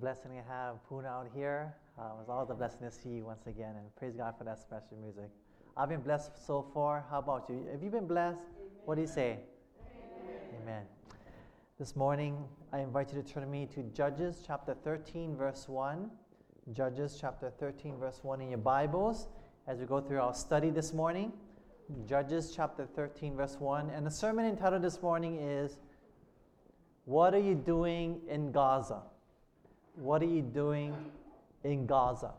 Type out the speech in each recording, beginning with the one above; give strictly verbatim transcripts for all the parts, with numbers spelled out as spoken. blessing to have Poon out here. Uh, it was always a blessing to see you once again, and praise God for that special music. I've been blessed so far. How about you? Have you been blessed? Amen. What do you say? Amen. Amen. This morning, I invite you to turn to me to Judges chapter thirteen, verse one. Judges chapter thirteen, verse one in your Bibles, as we go through our study this morning. Judges chapter thirteen, verse one. And the sermon entitled this morning is, What Are You Doing in Gaza? What are you doing in Gaza?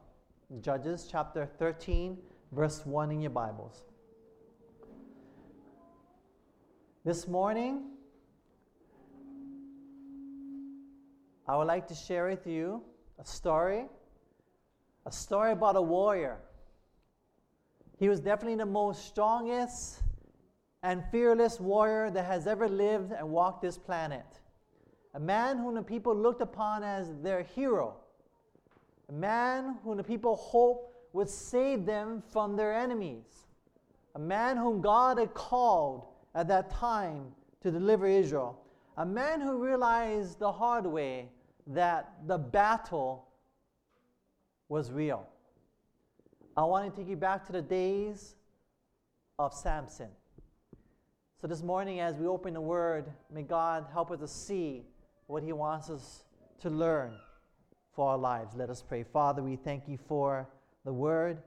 Judges chapter thirteen, verse one in your Bibles. This morning, I would like to share with you a story, a story about a warrior. He was definitely the most strongest and fearless warrior that has ever lived and walked this planet. A man whom the people looked upon as their hero. A man whom the people hoped would save them from their enemies. A man whom God had called at that time to deliver Israel. A man who realized the hard way that the battle was real. I want to take you back to the days of Samson. So this morning, as we open the Word, may God help us to see what He wants us to learn for our lives. Let us pray. Father, we thank You for the Word.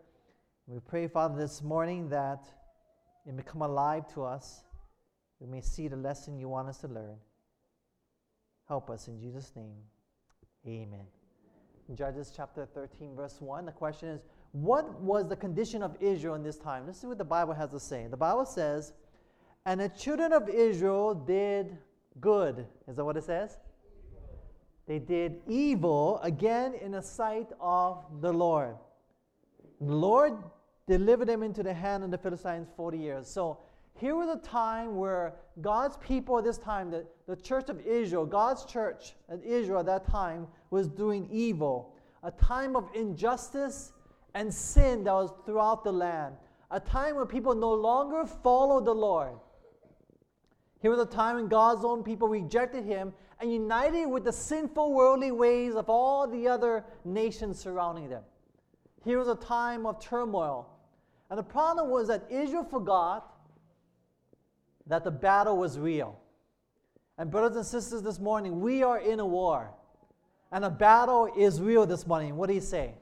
We pray, Father, this morning that it may come alive to us. We may see the lesson You want us to learn. Help us in Jesus' name. Amen. In Judges chapter thirteen, verse one, the question is, what was the condition of Israel in this time? This is what the Bible has to say. The Bible says, and the children of Israel did good. Is that what it says? They did evil, again, in the sight of the Lord. The Lord delivered them into the hand of the Philistines forty years. So here was a time where God's people at this time, the, the church of Israel, God's church at Israel at that time, was doing evil. A time of injustice and sin that was throughout the land. A time where people no longer followed the Lord. Here was a time when God's own people rejected Him and united with the sinful worldly ways of all the other nations surrounding them. Here was a time of turmoil. And the problem was that Israel forgot that the battle was real. And brothers and sisters, this morning, we are in a war. And the battle is real this morning. What do you say?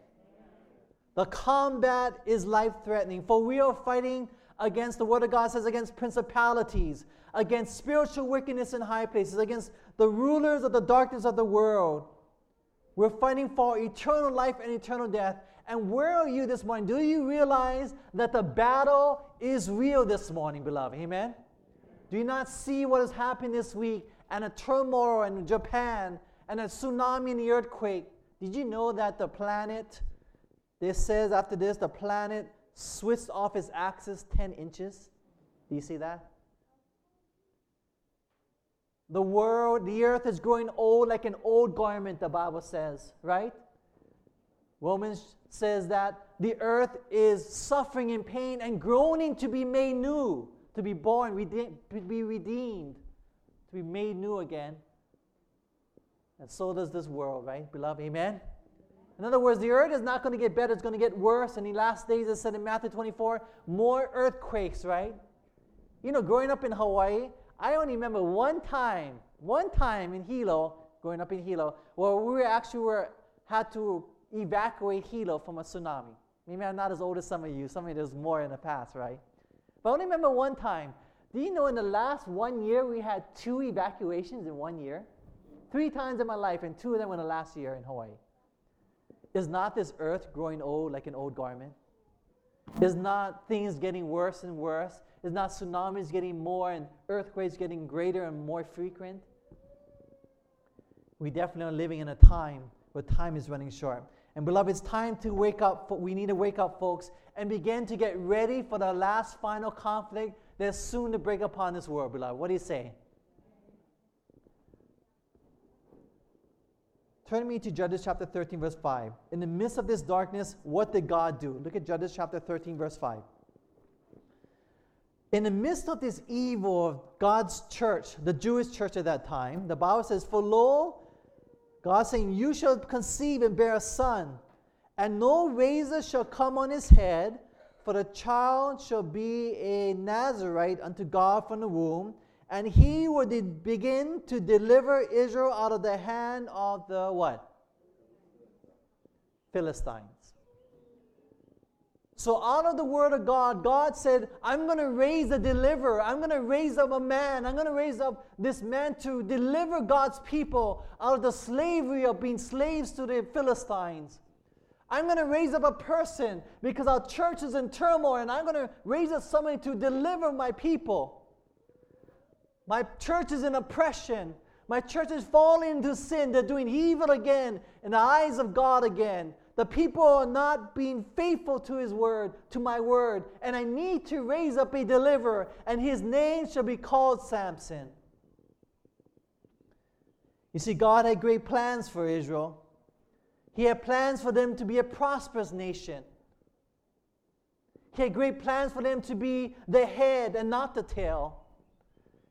The combat is life-threatening, for we are fighting against, the Word of God says, against principalities, against spiritual wickedness in high places, against the rulers of the darkness of the world. We're fighting for eternal life and eternal death. And where are you this morning? Do you realize that the battle is real this morning, beloved? Amen? Do you not see what has happened this week, and a turmoil in Japan, and a tsunami and the earthquake? Did you know that the planet... This says, after this, the planet switched off its axis ten inches. Do you see that? The world, the earth is growing old like an old garment, the Bible says, right? Romans says that the earth is suffering in pain and groaning to be made new, to be born, rede- to be redeemed, to be made new again. And so does this world, right, beloved? Amen? In other words, the earth is not going to get better, it's going to get worse. In the last days, it said in Matthew twenty-four, more earthquakes, right? You know, growing up in Hawaii, I only remember one time, one time in Hilo, growing up in Hilo, where we actually were had to evacuate Hilo from a tsunami. Maybe I'm not as old as some of you. Some of you, there's more in the past, right? But I only remember one time. Do you know in the last one year, we had two evacuations in one year? Three times in my life, and two of them were in the last year in Hawaii. Is not this earth growing old like an old garment? Is not things getting worse and worse? Is not tsunamis getting more and earthquakes getting greater and more frequent? We definitely are living in a time where time is running short. And beloved, it's time to wake up. We need to wake up, folks, and begin to get ready for the last final conflict that's soon to break upon this world, beloved. What do you say? Turn me to Judges chapter thirteen, verse five. In the midst of this darkness, what did God do? Look at Judges chapter thirteen, verse five. In the midst of this evil of God's church, the Jewish church at that time, the Bible says, for lo, God saying, you shall conceive and bear a son, and no razor shall come on his head, for the child shall be a Nazarite unto God from the womb, and he will de- begin to deliver Israel out of the hand of the what? Philistines. So out of the word of God, God said, I'm going to raise a deliverer. I'm going to raise up a man. I'm going to raise up this man to deliver God's people out of the slavery of being slaves to the Philistines. I'm going to raise up a person because our church is in turmoil, and I'm going to raise up somebody to deliver my people. My church is in oppression. My church is falling into sin. They're doing evil again in the eyes of God again. The people are not being faithful to his word, to my word. And I need to raise up a deliverer, and his name shall be called Samson. You see, God had great plans for Israel. He had plans for them to be a prosperous nation. He had great plans for them to be the head and not the tail.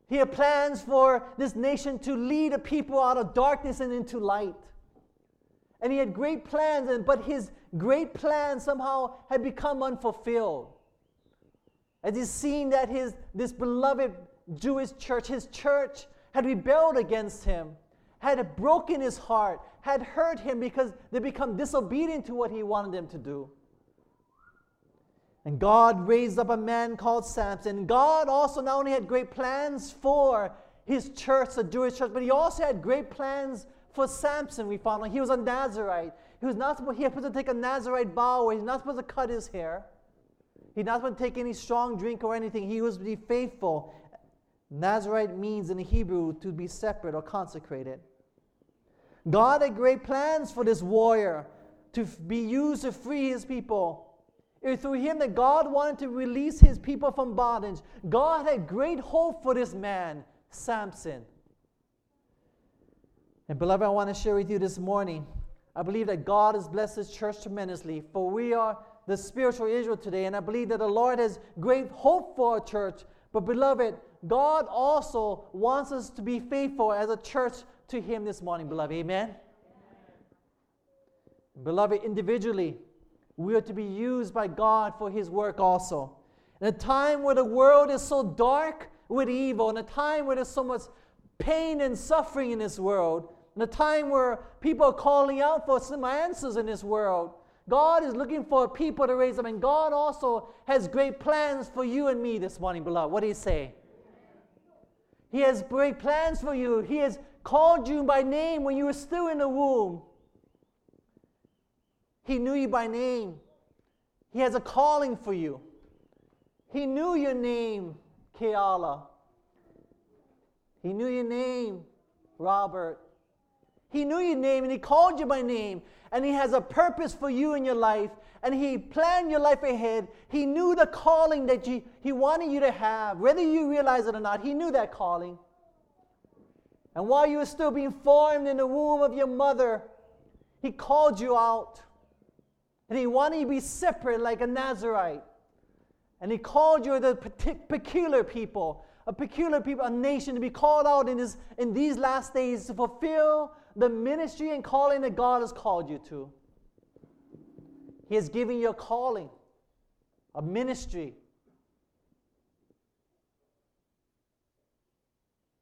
He had plans for this nation to lead a people out of darkness and into light. And he had great plans, and but his great plans somehow had become unfulfilled. As he's seen that his this beloved Jewish church, his church, had rebelled against him, had broken his heart, had hurt him because they become disobedient to what he wanted them to do. And God raised up a man called Samson. God also not only had great plans for his church, the Jewish church, but he also had great plans for Samson. We found out he was a Nazarite. He was not supposed, he was supposed to take a Nazarite vow, where he's not supposed to cut his hair. He's not supposed to take any strong drink or anything. He was to be faithful. Nazarite means in Hebrew to be separate or consecrated. God had great plans for this warrior to be used to free his people. It was through him that God wanted to release his people from bondage. God had great hope for this man, Samson. And beloved, I want to share with you this morning, I believe that God has blessed his church tremendously, for we are the spiritual Israel today, and I believe that the Lord has great hope for our church. But beloved, God also wants us to be faithful as a church to him this morning, beloved. Amen? Amen. Beloved, individually, we are to be used by God for his work also. In a time where the world is so dark with evil, in a time where there's so much pain and suffering in this world, in a time where people are calling out for some answers in this world, God is looking for people to raise them, and God also has great plans for you and me this morning, beloved. What do you say? He has great plans for you. He has called you by name when you were still in the womb. He knew you by name. He has a calling for you. He knew your name, Keala. He knew your name, Robert. He knew your name, and he called you by name. And he has a purpose for you in your life. And he planned your life ahead. He knew the calling that you, he wanted you to have, whether you realize it or not. He knew that calling. And while you were still being formed in the womb of your mother, he called you out. And he wanted you to be separate like a Nazarite. And he called you the peculiar people, a peculiar people, a nation to be called out in, this, in these last days to fulfill the ministry and calling that God has called you to. He has given you a calling, a ministry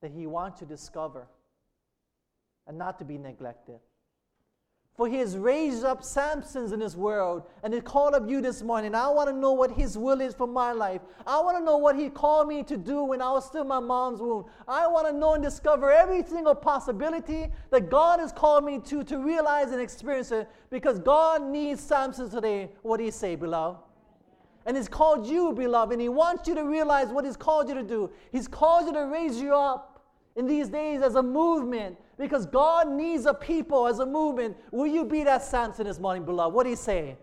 that he wants you to discover and not to be neglected. For he has raised up Samsons in this world, and he called up you this morning. I want to know what his will is for my life. I want to know what he called me to do when I was still in my mom's womb. I want to know and discover every single possibility that God has called me to, to realize and experience it, because God needs Samsons today. What do you say, beloved? And he's called you, beloved, and he wants you to realize what he's called you to do. He's called you to raise you up in these days as a movement, because God needs a people as a movement. Will you be that Samson this morning, beloved? What do you say?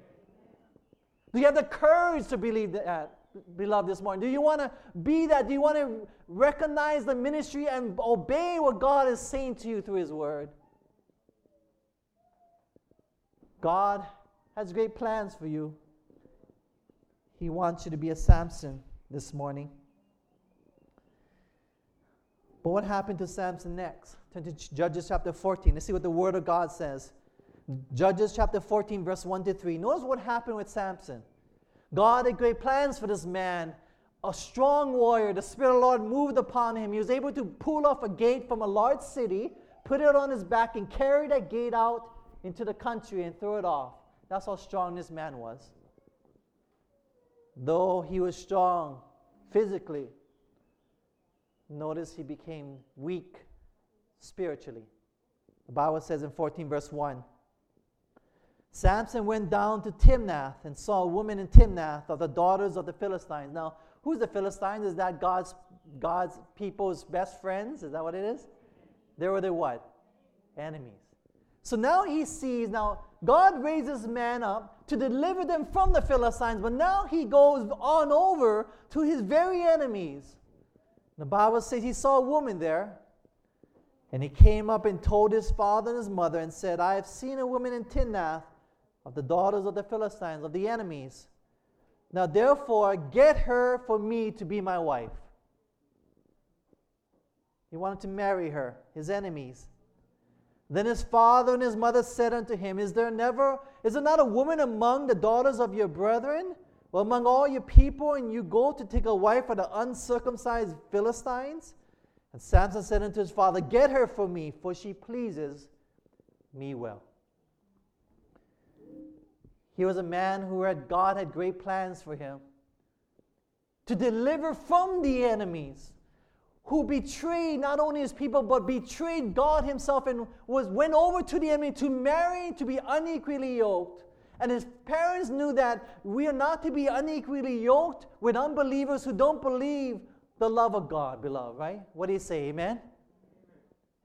Do you have the courage to believe that, beloved, this morning? Do you want to be that? Do you want to recognize the ministry and obey what God is saying to you through his word? God has great plans for you. He wants you to be a Samson this morning. But what happened to Samson next? Turn to Judges chapter fourteen. Let's see what the Word of God says. Judges chapter fourteen, verse one to three. Notice what happened with Samson. God had great plans for this man, a strong warrior. The Spirit of the Lord moved upon him. He was able to pull off a gate from a large city, put it on his back, and carry that gate out into the country and throw it off. That's how strong this man was. Though he was strong physically, notice he became weak spiritually. The Bible says in fourteen verse one, Samson went down to Timnath and saw a woman in Timnath of the daughters of the Philistines. Now, who's the Philistines? Is that God's God's people's best friends? Is that what it is? They were the what? Enemies. So now he sees, now God raises man up to deliver them from the Philistines, but now he goes on over to his very enemies. The Bible says he saw a woman there, and he came up and told his father and his mother and said, I have seen a woman in Timnath of the daughters of the Philistines, of the enemies. Now therefore, get her for me to be my wife. He wanted to marry her, his enemies. Then his father and his mother said unto him, Is there never, is there not a woman among the daughters of your brethren, or among all your people, and you go to take a wife of the uncircumcised Philistines? And Samson said unto his father, Get her for me, for she pleases me well. He was a man who had, God had great plans for him to deliver from the enemies, who betrayed not only his people, but betrayed God himself and was went over to the enemy to marry, to be unequally yoked. And his parents knew that we are not to be unequally yoked with unbelievers who don't believe the love of God, beloved, right? What do you say, amen?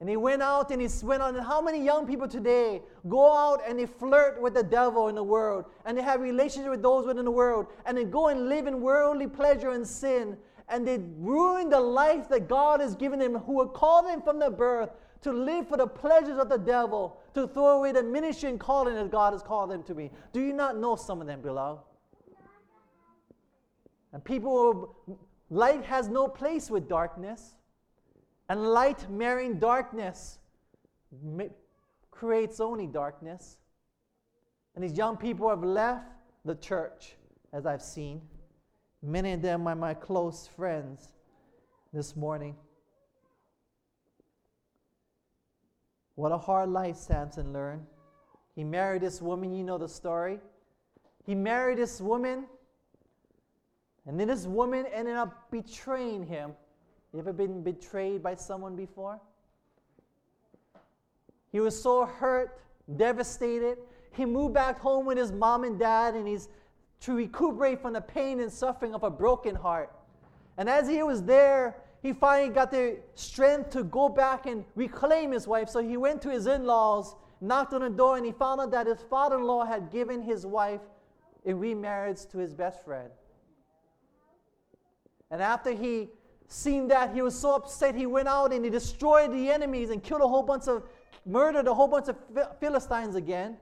And he went out and he went on. And how many young people today go out and they flirt with the devil in the world, and they have relationships with those within the world, and they go and live in worldly pleasure and sin, and they ruin the life that God has given them, who are called them from their birth to live for the pleasures of the devil, to throw away the ministry and calling that God has called them to be. Do you not know some of them, beloved? And people, light has no place with darkness. And light marrying darkness creates only darkness. And these young people have left the church, as I've seen. Many of them are my close friends this morning. What a hard life Samson learned. He married this woman, you know the story. He married this woman, and then this woman ended up betraying him. You ever been betrayed by someone before? He was so hurt, devastated. He moved back home with his mom and dad, and he's to recuperate from the pain and suffering of a broken heart. And as he was there, he finally got the strength to go back and reclaim his wife. So he went to his in-laws, knocked on the door, and he found out that his father-in-law had given his wife in remarriage to his best friend. And after he seen that, he was so upset, he went out and he destroyed the enemies and killed a whole bunch of, murdered a whole bunch of Philistines again.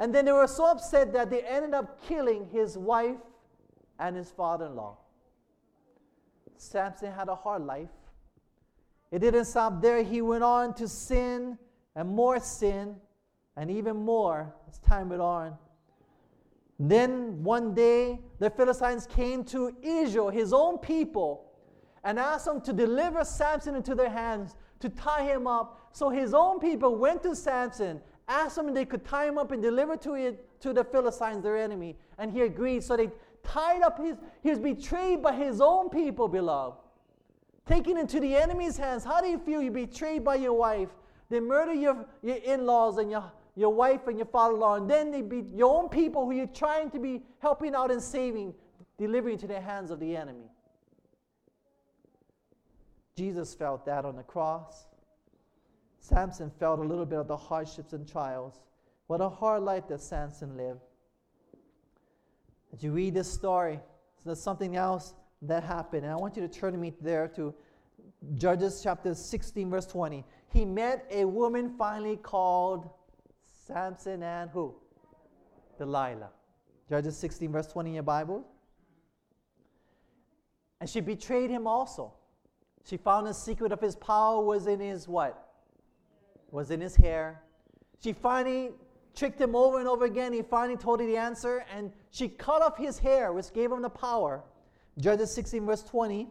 And then they were so upset that they ended up killing his wife and his father-in-law. Samson had a hard life. It didn't stop there. He went on to sin and more sin and even more as time went on. Then one day, the Philistines came to Israel, his own people, and asked them to deliver Samson into their hands, to tie him up. So his own people went to Samson, asked them if they could tie him up and deliver to it, to the Philistines, their enemy. And he agreed. So they tied up his, he was betrayed by his own people, beloved. Taken into the enemy's hands. How do you feel? You're betrayed by your wife. They murder your, your in-laws and your, your wife and your father-in-law. And then they beat your own people who you're trying to be helping out and saving, delivering to the hands of the enemy. Jesus felt that on the cross. Samson felt a little bit of the hardships and trials. What a hard life that Samson lived. As you read this story, so there's something else that happened. And I want you to turn to me there to Judges chapter sixteen, verse twenty. He met a woman finally called Samson and who? Delilah. Judges sixteen, verse twenty in your Bible. And she betrayed him also. She found the secret of his power was in his what? Was in his hair. She finally tricked him over and over again. He finally told her the answer, and she cut off his hair, which gave him the power. Judges sixteen, verse twenty,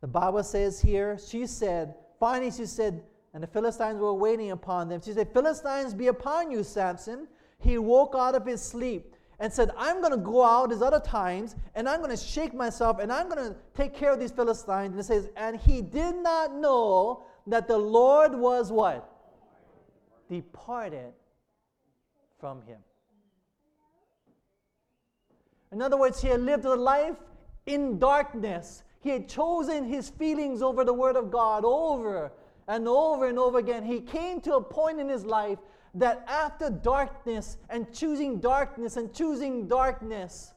the Bible says here, she said, finally she said, and the Philistines were waiting upon them. She said, "Philistines be upon you, Samson." He woke out of his sleep and said, "I'm going to go out as other times, and I'm going to shake myself, and I'm going to take care of these Philistines." And it says, and he did not know that the Lord was what? Departed from him. In other words, he had lived a life in darkness. He had chosen his feelings over the Word of God over and over and over again. He came to a point in his life that after darkness and choosing darkness and choosing darkness,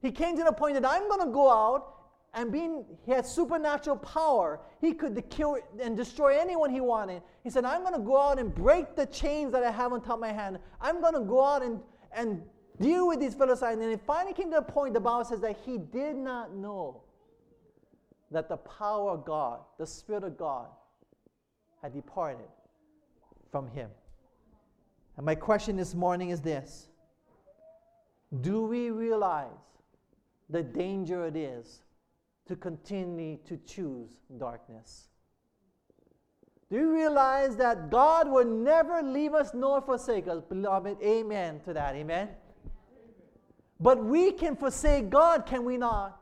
he came to the point that I'm going to go out and being, he had supernatural power. He could kill and destroy anyone he wanted. He said, "I'm going to go out and break the chains that I have on top of my hand. I'm going to go out and, and deal with these Philistines." And it finally came to the point, the Bible says, that he did not know that the power of God, the Spirit of God, had departed from him. And my question this morning is this: do we realize the danger it is to continue to choose darkness? Do you realize that God will never leave us nor forsake us? Beloved, amen to that, amen? But we can forsake God, can we not?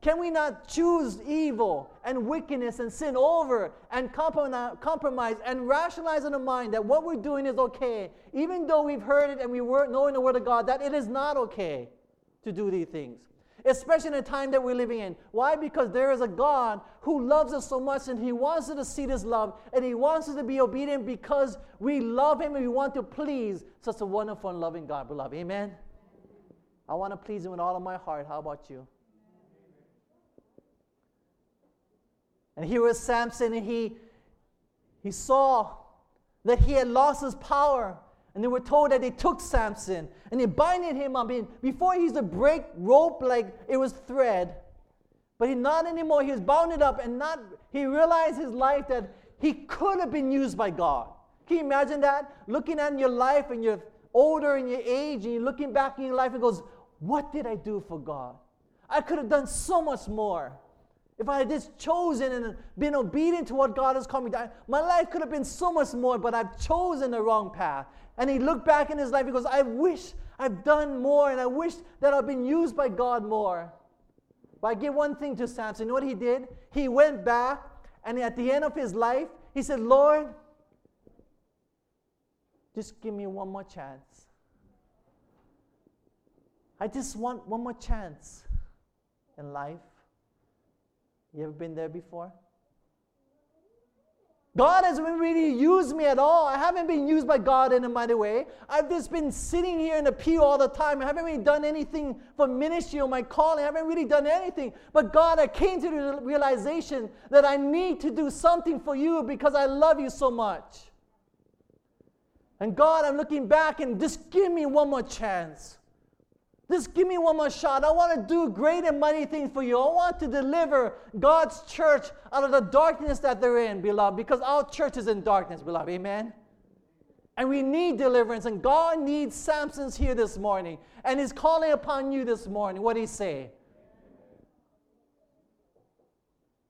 Can we not choose evil and wickedness and sin over and compromise and rationalize in the mind that what we're doing is okay, even though we've heard it and we know in the Word of God that it is not okay to do these things, especially in the time that we're living in? Why? Because there is a God who loves us so much, and He wants us to see this love, and He wants us to be obedient because we love Him and we want to please such a wonderful and loving God, beloved. Amen? I want to please Him with all of my heart. How about you? And here was Samson, and he, he saw that he had lost his power. And they were told that they took Samson, and they binded him up. And before, he used to break rope like it was thread. But he not anymore. He was bound it up, and not. He realized his life that he could have been used by God. Can you imagine that? Looking at your life, and you're older in your age, and you're looking back in your life, and goes, "What did I do for God? I could have done so much more. If I had just chosen and been obedient to what God has called me to, my life could have been so much more, but I've chosen the wrong path." And he looked back in his life and goes, "I wish I've done more, and I wish that I've been used by God more." But I give one thing to Samson. You know what he did? He went back, and at the end of his life, he said, "Lord, just give me one more chance. I just want one more chance in life." You ever been there before? God hasn't really used me at all. I haven't been used by God in a mighty way. I've just been sitting here in the pew all the time. I haven't really done anything for ministry or my calling. I haven't really done anything. But God, I came to the realization that I need to do something for you because I love you so much. And God, I'm looking back, and just give me one more chance. Just give me one more shot. I want to do great and mighty things for you. I want to deliver God's church out of the darkness that they're in, beloved, because our church is in darkness, beloved. Amen? And we need deliverance, and God needs Samson's here this morning, and He's calling upon you this morning. What did He say?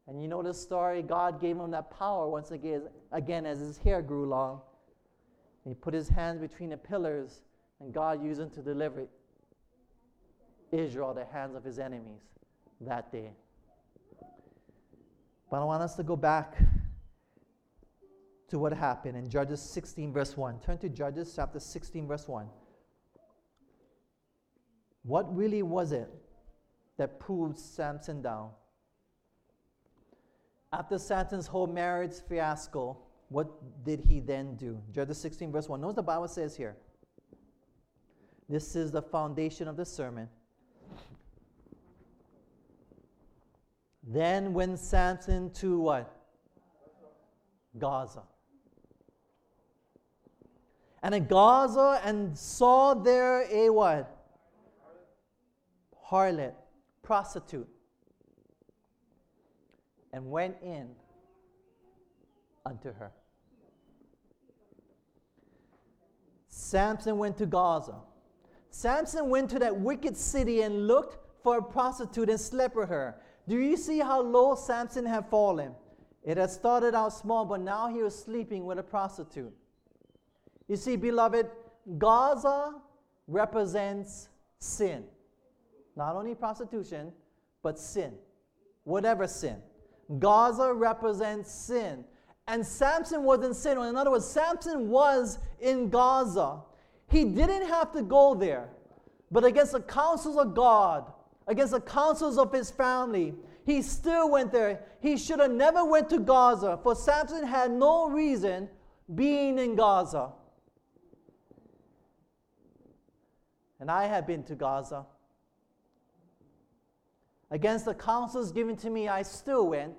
And you know the story. God gave him that power once again, again as his hair grew long. And he put his hands between the pillars, and God used him to deliver it. Israel, the hands of his enemies that day. But I want us to go back to what happened in Judges sixteen, verse one. Turn to Judges chapter sixteen, verse one. What really was it that pulled Samson down? After Samson's whole marriage fiasco, what did he then do? Judges sixteen, verse one. Notice the Bible says here. This is the foundation of the sermon. Then went Samson to what? Gaza. And in Gaza, and saw there a what? Harlot, prostitute. and went in unto her. Samson went to Gaza. Samson went to that wicked city and looked for a prostitute and slept with her. Do you see how low Samson had fallen? It had started out small, but now he was sleeping with a prostitute. You see, beloved, Gaza represents sin. Not only prostitution, but sin. Whatever sin. Gaza represents sin. And Samson was in sin. In other words, Samson was in Gaza. He didn't have to go there. But against the counsels of God, against the counsels of his family, he still went there. He should have never went to Gaza, for Samson had no reason being in Gaza. And I have been to Gaza. Against the counsels given to me, I still went.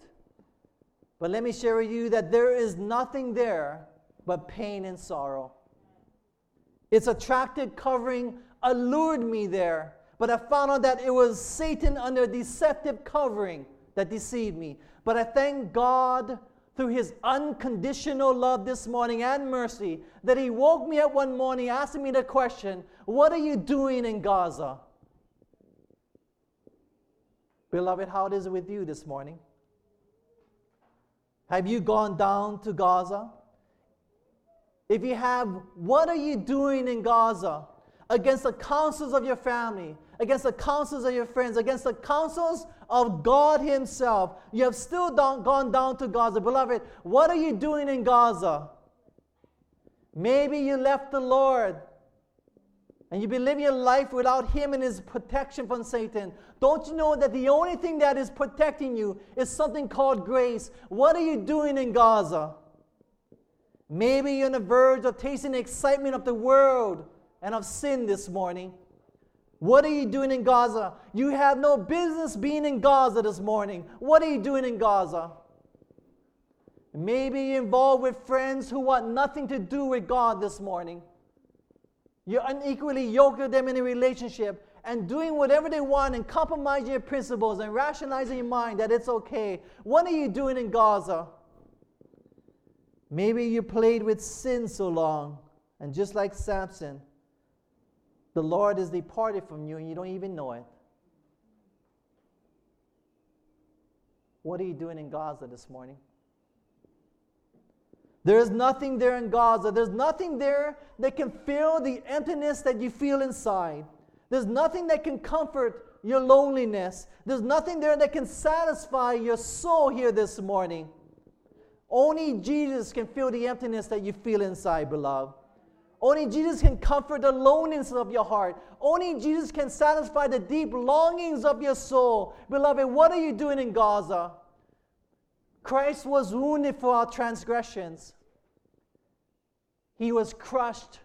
But let me share with you that there is nothing there but pain and sorrow. Its attractive covering allured me there, but I found out that it was Satan under a deceptive covering that deceived me. But I thank God through His unconditional love this morning and mercy that He woke me up one morning asking me the question, what are you doing in Gaza? Beloved, how it is with you this morning? Have you gone down to Gaza? If you have, what are you doing in Gaza? Against the counsels of your family, against the counsels of your friends, against the counsels of God Himself, you have still don- gone down to Gaza. Beloved, what are you doing in Gaza? Maybe you left the Lord, and you've been living your life without Him and His protection from Satan. Don't you know that the only thing that is protecting you is something called grace? What are you doing in Gaza? Maybe you're on the verge of tasting the excitement of the world and of sin this morning. What are you doing in Gaza? You have no business being in Gaza this morning. What are you doing in Gaza? Maybe you're involved with friends who want nothing to do with God this morning. You're unequally yoked with them in a relationship and doing whatever they want and compromising your principles and rationalizing your mind that it's okay. What are you doing in Gaza? Maybe you played with sin so long, and just like Samson, the Lord is departed from you and you don't even know it. What are you doing in Gaza this morning? There is nothing there in Gaza. There's nothing there that can fill the emptiness that you feel inside. There's nothing that can comfort your loneliness. There's nothing there that can satisfy your soul here this morning. Only Jesus can fill the emptiness that you feel inside, beloved. Only Jesus can comfort the loneliness of your heart. Only Jesus can satisfy the deep longings of your soul. Beloved, what are you doing in Gaza? Christ was wounded for our transgressions. He was crushed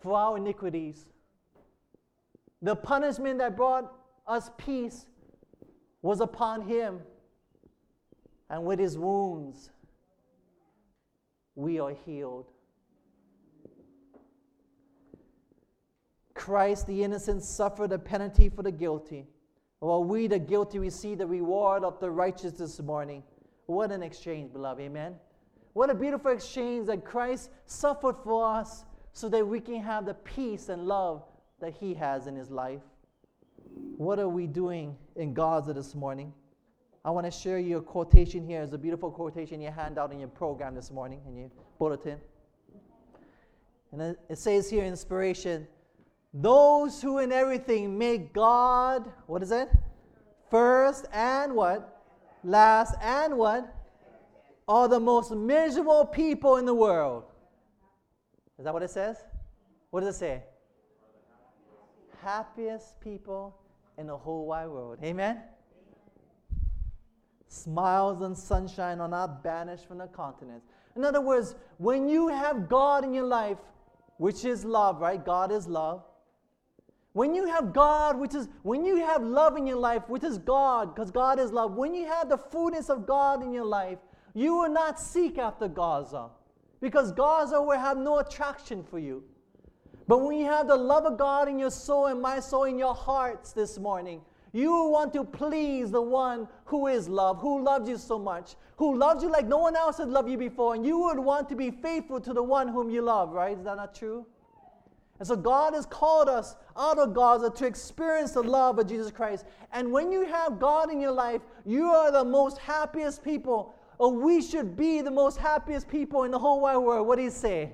for our iniquities. The punishment that brought us peace was upon Him. And with His wounds, we are healed. Christ, the innocent, suffered a penalty for the guilty, while we, the guilty, receive the reward of the righteous this morning. What an exchange, beloved. Amen. What a beautiful exchange that Christ suffered for us so that we can have the peace and love that He has in His life. What are we doing in Gaza this morning? I want to share you a quotation here. It's a beautiful quotation you hand out in your program this morning, in your bulletin. And it says here, inspiration, those who in everything make God, what is it? First and what? Last and what? Are the most miserable people in the world. Is that what it says? What does it say? Happiest people in the whole wide world. Amen? Smiles and sunshine are not banished from the continent. In other words, when you have God in your life, which is love, right? God is love. When you have God, which is, when you have love in your life, which is God, because God is love, when you have the fullness of God in your life, you will not seek after Gaza, because Gaza will have no attraction for you. But when you have the love of God in your soul and my soul, in your hearts this morning, You want to please the one who is love, who loves you so much, who loves you like no one else has loved you before, and you would want to be faithful to the one whom you love, right? Is that not true? And so God has called us out of Gaza to experience the love of Jesus Christ. And when you have God in your life, you are the most happiest people, or we should be the most happiest people in the whole wide world. What do you say?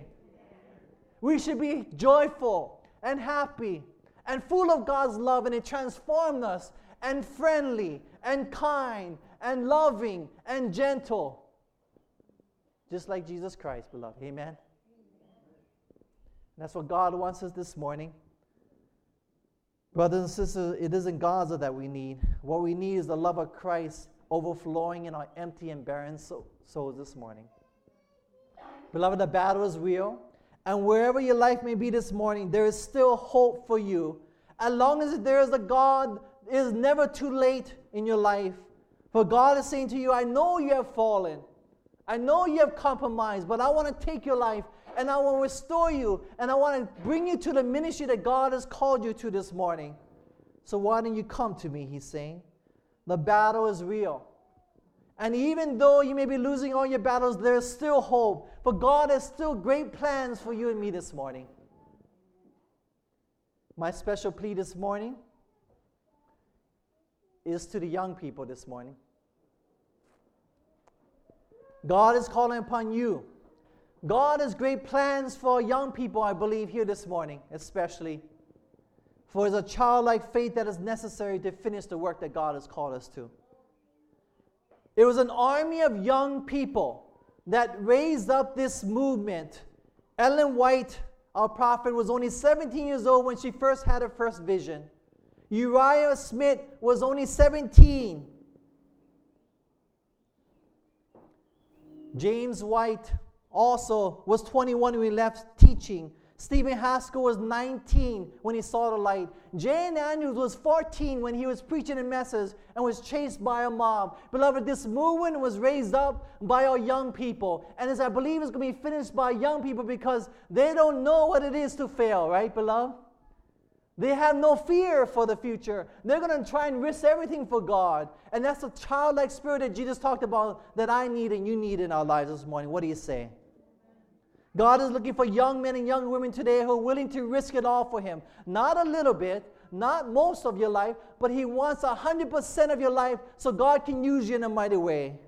We should be joyful and happy and full of God's love, and it transformed us, and friendly and kind and loving and gentle, just like Jesus Christ, beloved. Amen. That's what God wants us this morning. Brothers and sisters, it isn't Gaza that we need. What we need is the love of Christ overflowing in our empty and barren so- souls this morning. Beloved, the battle is real. And wherever your life may be this morning, there is still hope for you. As long as there is a God, it is never too late in your life. For God is saying to you, I know you have fallen. I know you have compromised, but I want to take your life and I want to restore you, and I want to bring you to the ministry that God has called you to this morning. So why don't you come to me, he's saying. The battle is real. And even though you may be losing all your battles, there is still hope. For God has still great plans for you and me this morning. My special plea this morning is to the young people this morning. God is calling upon you. God has great plans for young people, I believe, here this morning, especially. For it's a childlike faith that is necessary to finish the work that God has called us to. It was an army of young people that raised up this movement. Ellen White, our prophet, was only seventeen years old when she first had her first vision. Uriah Smith was only seventeen. James White also was twenty-one when he left teaching. Stephen Haskell was nineteen when he saw the light. Jane Andrews was fourteen when he was preaching a message and was chased by a mob. Beloved, this movement was raised up by our young people. And as I believe it's going to be finished by young people, because they don't know what it is to fail, right, beloved? They have no fear for the future. They're going to try and risk everything for God. And that's the childlike spirit that Jesus talked about that I need and you need in our lives this morning. What do you say? God is looking for young men and young women today who are willing to risk it all for Him. Not a little bit, not most of your life, but He wants one hundred percent of your life so God can use you in a mighty way.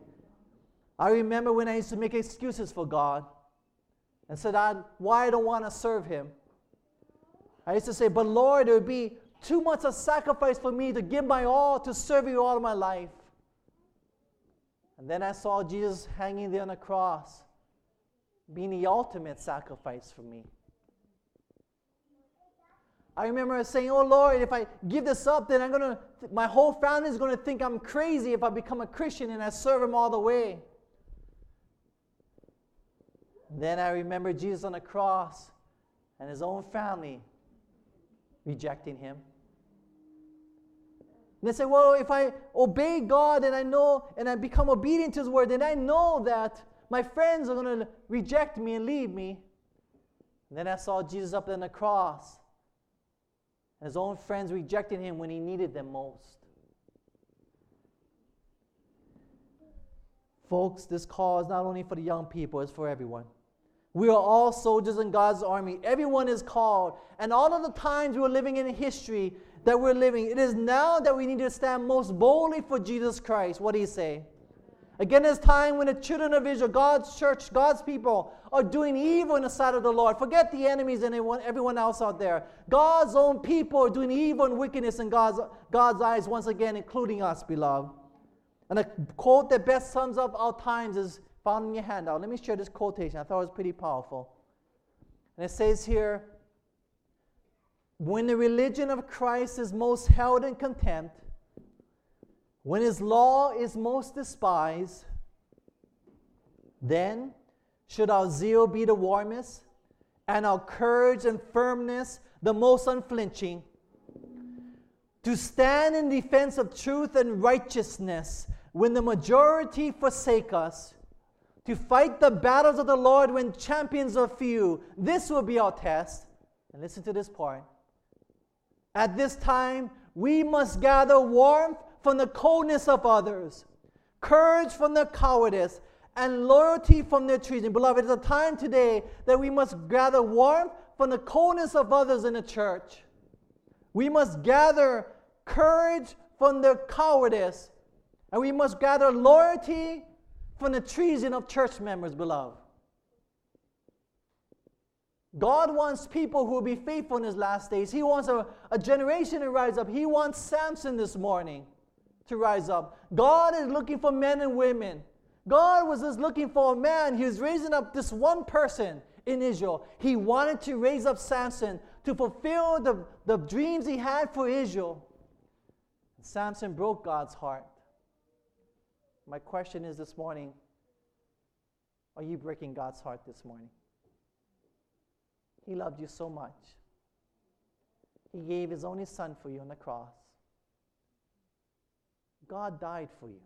I remember when I used to make excuses for God and said, I, why I don't want to serve Him. I used to say, but Lord, it would be too much of sacrifice for me to give my all to serve You all my life. And then I saw Jesus hanging there on the cross, being the ultimate sacrifice for me. I remember saying, oh Lord, if I give this up, then I'm gonna th- my whole family is gonna think I'm crazy if I become a Christian and I serve Him all the way. And then I remember Jesus on the cross and His own family rejecting Him. And they say, well, if I obey God and I know and I become obedient to His word, then I know that my friends are going to reject me and leave me. And then I saw Jesus up on the cross, and His own friends rejected Him when He needed them most. Folks, this call is not only for the young people, it's for everyone. We are all soldiers in God's army. Everyone is called. And all of the times we're living in history that we're living, it is now that we need to stand most boldly for Jesus Christ. What do you say? Again, it's time when the children of Israel, God's church, God's people, are doing evil in the sight of the Lord. Forget the enemies and everyone else out there. God's own people are doing evil and wickedness in God's, God's eyes once again, including us, beloved. And a quote that best sums up our times is found in your handout. Let me share this quotation. I thought it was pretty powerful. And it says here, when the religion of Christ is most held in contempt, when His law is most despised, then should our zeal be the warmest, and our courage and firmness the most unflinching, to stand in defense of truth and righteousness when the majority forsake us, to fight the battles of the Lord when champions are few. This will be our test. And listen to this part. At this time, We must gather warmth from the coldness of others, courage from their cowardice, and loyalty from their treason. Beloved, it's a time today that we must gather warmth from the coldness of others in the church. We must gather courage from their cowardice, and we must gather loyalty from the treason of church members, beloved. God wants people who will be faithful in His last days. He wants a, a generation to rise up. He wants Samson this morning to rise up. God is looking for men and women. God was just looking for a man. He was raising up this one person in Israel. He wanted to raise up Samson to fulfill the, the dreams he had for Israel. Samson broke God's heart. My question is this morning, are you breaking God's heart this morning? He loved you so much. He gave His only Son for you on the cross. God died for you.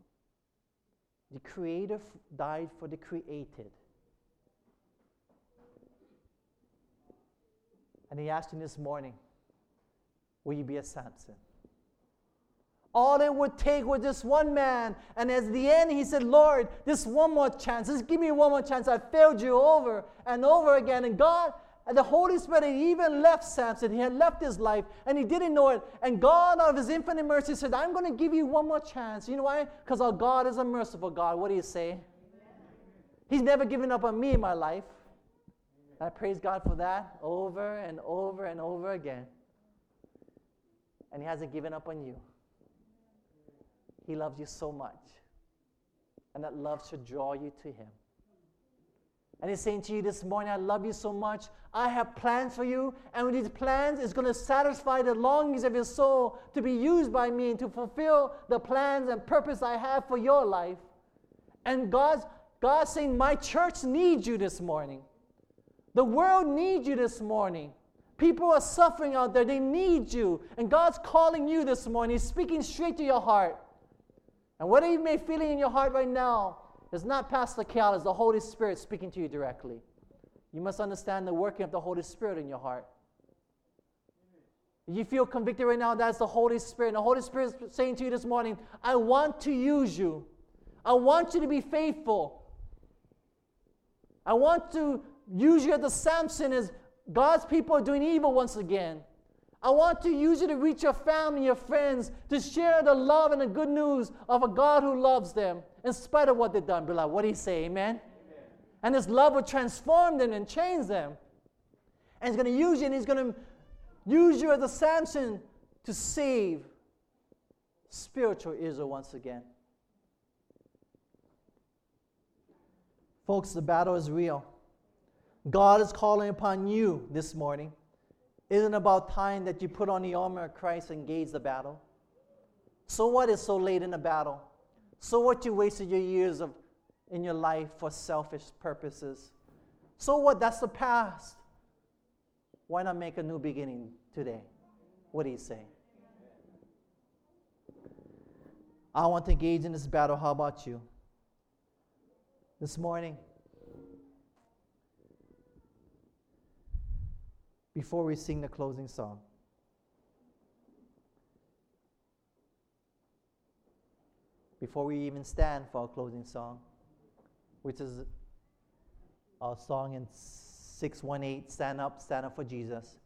The Creator f- died for the created. And He asked you this morning, will you be a Samson? All it would take was this one man. And at the end, he said, Lord, this one more chance. Just give me one more chance. I failed you over and over again. And God, and the Holy Spirit, He even left Samson. He had left his life, and he didn't know it. And God, out of His infinite mercy, said, I'm going to give you one more chance. You know why? Because our God is a merciful God. What do you say? Amen. He's never given up on me in my life. I praise God for that over and over and over again. And He hasn't given up on you. He loves you so much. And that love should draw you to Him. And He's saying to you this morning, I love you so much. I have plans for you. And with these plans, it's going to satisfy the longings of your soul to be used by me and to fulfill the plans and purpose I have for your life. And God's, God's saying, my church needs you this morning. The world needs you this morning. People are suffering out there. They need you. And God's calling you this morning. He's speaking straight to your heart. And whatever you may be feeling in your heart right now, it's not Pastor Keala, it's the Holy Spirit speaking to you directly. You must understand the working of the Holy Spirit in your heart. You feel convicted right now, that's the Holy Spirit. And the Holy Spirit is saying to you this morning, I want to use you. I want you to be faithful. I want to use you as the Samson as God's people are doing evil once again. I want to use you to reach your family, your friends, to share the love and the good news of a God who loves them in spite of what they've done. Beloved, what do you say? Amen? Amen. And His love will transform them and change them. And He's going to use you, and He's going to use you as a Samson to save spiritual Israel once again. Folks, the battle is real. God is calling upon you this morning. Isn't it about time that you put on the armor of Christ and gauge the battle? So what is so late in the battle? So what you wasted your years of in your life for selfish purposes? So what? That's the past. Why not make a new beginning today? What do you say? I want to engage in this battle. How about you? This morning, before we sing the closing song, before we even stand for our closing song, which is our song in six one eight, Stand Up, Stand Up for Jesus.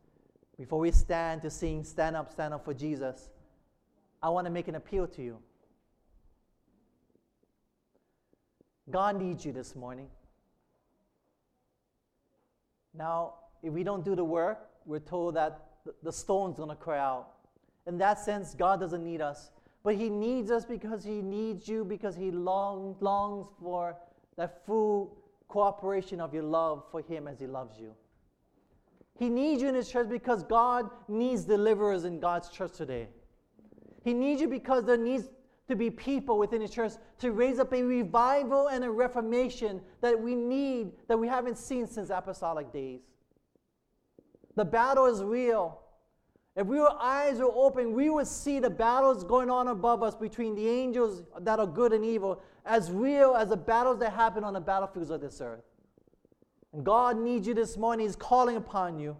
Before we stand to sing Stand Up, Stand Up for Jesus, I want to make an appeal to you. God needs you this morning. Now, if we don't do the work, we're told that the stone's going to cry out. In that sense, God doesn't need us. But He needs us because He needs you, because He long, longs for that full cooperation of your love for Him as He loves you. He needs you in His church because God needs deliverers in God's church today. He needs you because there needs to be people within His church to raise up a revival and a reformation that we need, that we haven't seen since apostolic days. The battle is real. If we our eyes were open, we would see the battles going on above us between the angels that are good and evil, as real as the battles that happen on the battlefields of this earth. And God needs you this morning. He's calling upon you.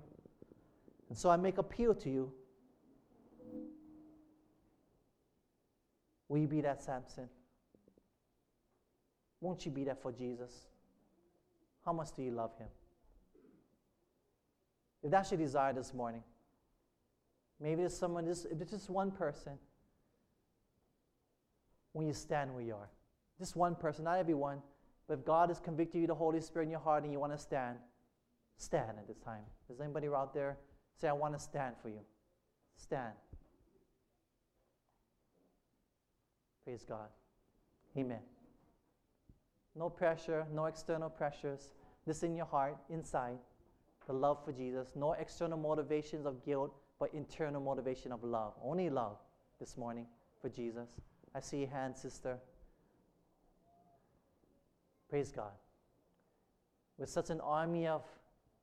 And so I make appeal to you. Will you be that Samson? Won't you be that for Jesus? How much do you love him? If that's your desire this morning, maybe there's someone, if there's just one person, when you stand where you are, just one person, not everyone, but if God has convicted you, the Holy Spirit in your heart, and you want to stand, stand at this time. Does anybody out there say, I want to stand for you? Stand. Praise God. Amen. No pressure, no external pressures. This in your heart, inside, the love for Jesus. No external motivations of guilt, but internal motivation of love. Only love this morning for Jesus. I see your hand, sister. Praise God. With such an army of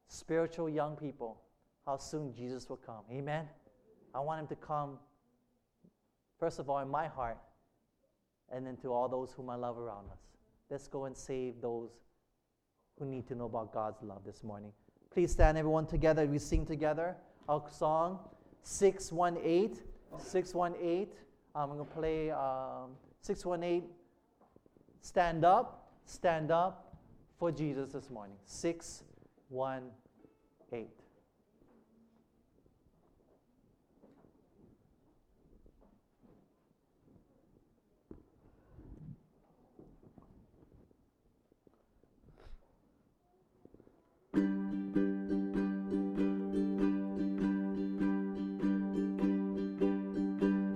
spiritual young people, how soon Jesus will come. Amen? I want him to come, first of all, in my heart, and then to all those whom I love around us. Let's go and save those who need to know about God's love this morning. Please stand, everyone, together. We sing together our song, six one eight. six one eight. I'm going to play um, six one eight. Stand up, stand up for Jesus this morning. six one eight.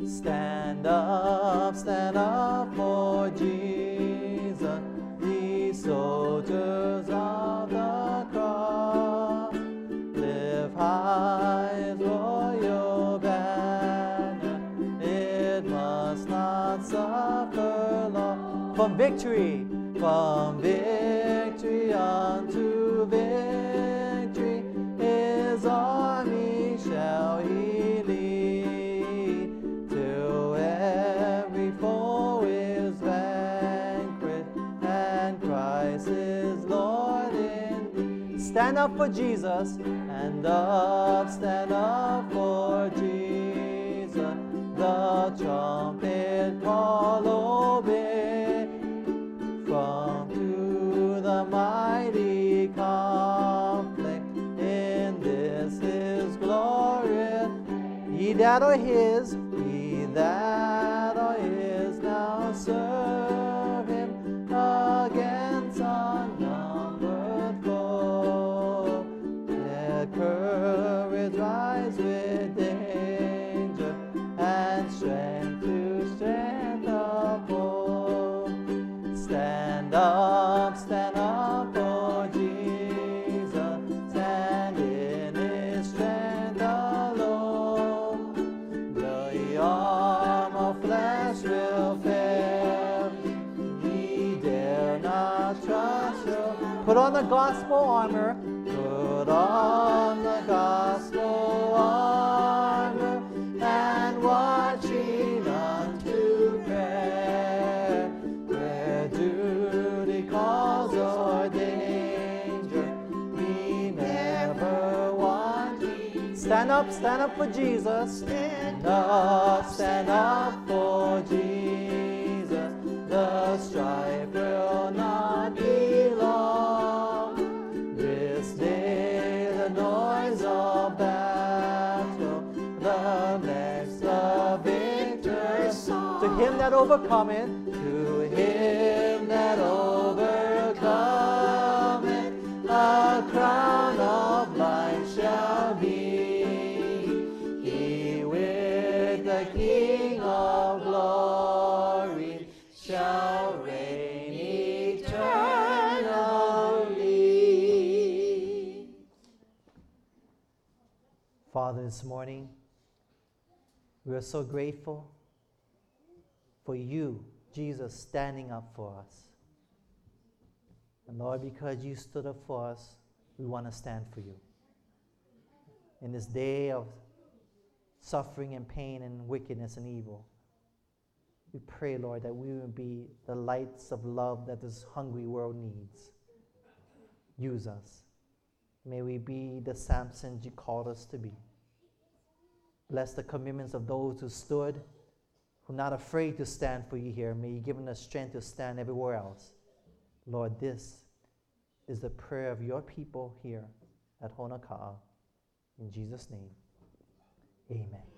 Stand up, stand up for Jesus, ye soldiers of the cross. Lift high for your banner, it must not suffer long. From victory, from victory unto victory, his army shall he. Stand up for Jesus, stand up, stand up for Jesus. The trumpet call obey, from to the mighty conflict, in this his glorious. Ye that are his, ye that are his, now serve him against unknown. Courage rise with danger, and strength to strength uphold. Stand up, stand up for Jesus, stand in his strength alone. The arm of flesh will fail, ye dare not trust your. Put on the gospel armor. Put on the gospel armor and watching unto prayer, where duty calls or danger, we never want to. Stand up, stand up for Jesus. Stand up, stand up for Jesus. The strife will not be long. Him that overcometh, to him that overcometh, a crown of life shall be. He with the King of glory shall reign eternally. Father, this morning, we are so grateful for you, Jesus, standing up for us. And Lord, because you stood up for us, we want to stand for you. In this day of suffering and pain and wickedness and evil, we pray, Lord, that we will be the lights of love that this hungry world needs. Use us. May we be the Samson you called us to be. Bless the commitments of those who stood, We're not afraid to stand for you here. May you give us strength to stand everywhere else. Lord, this is the prayer of your people here at Honoka'a. In Jesus' name, amen.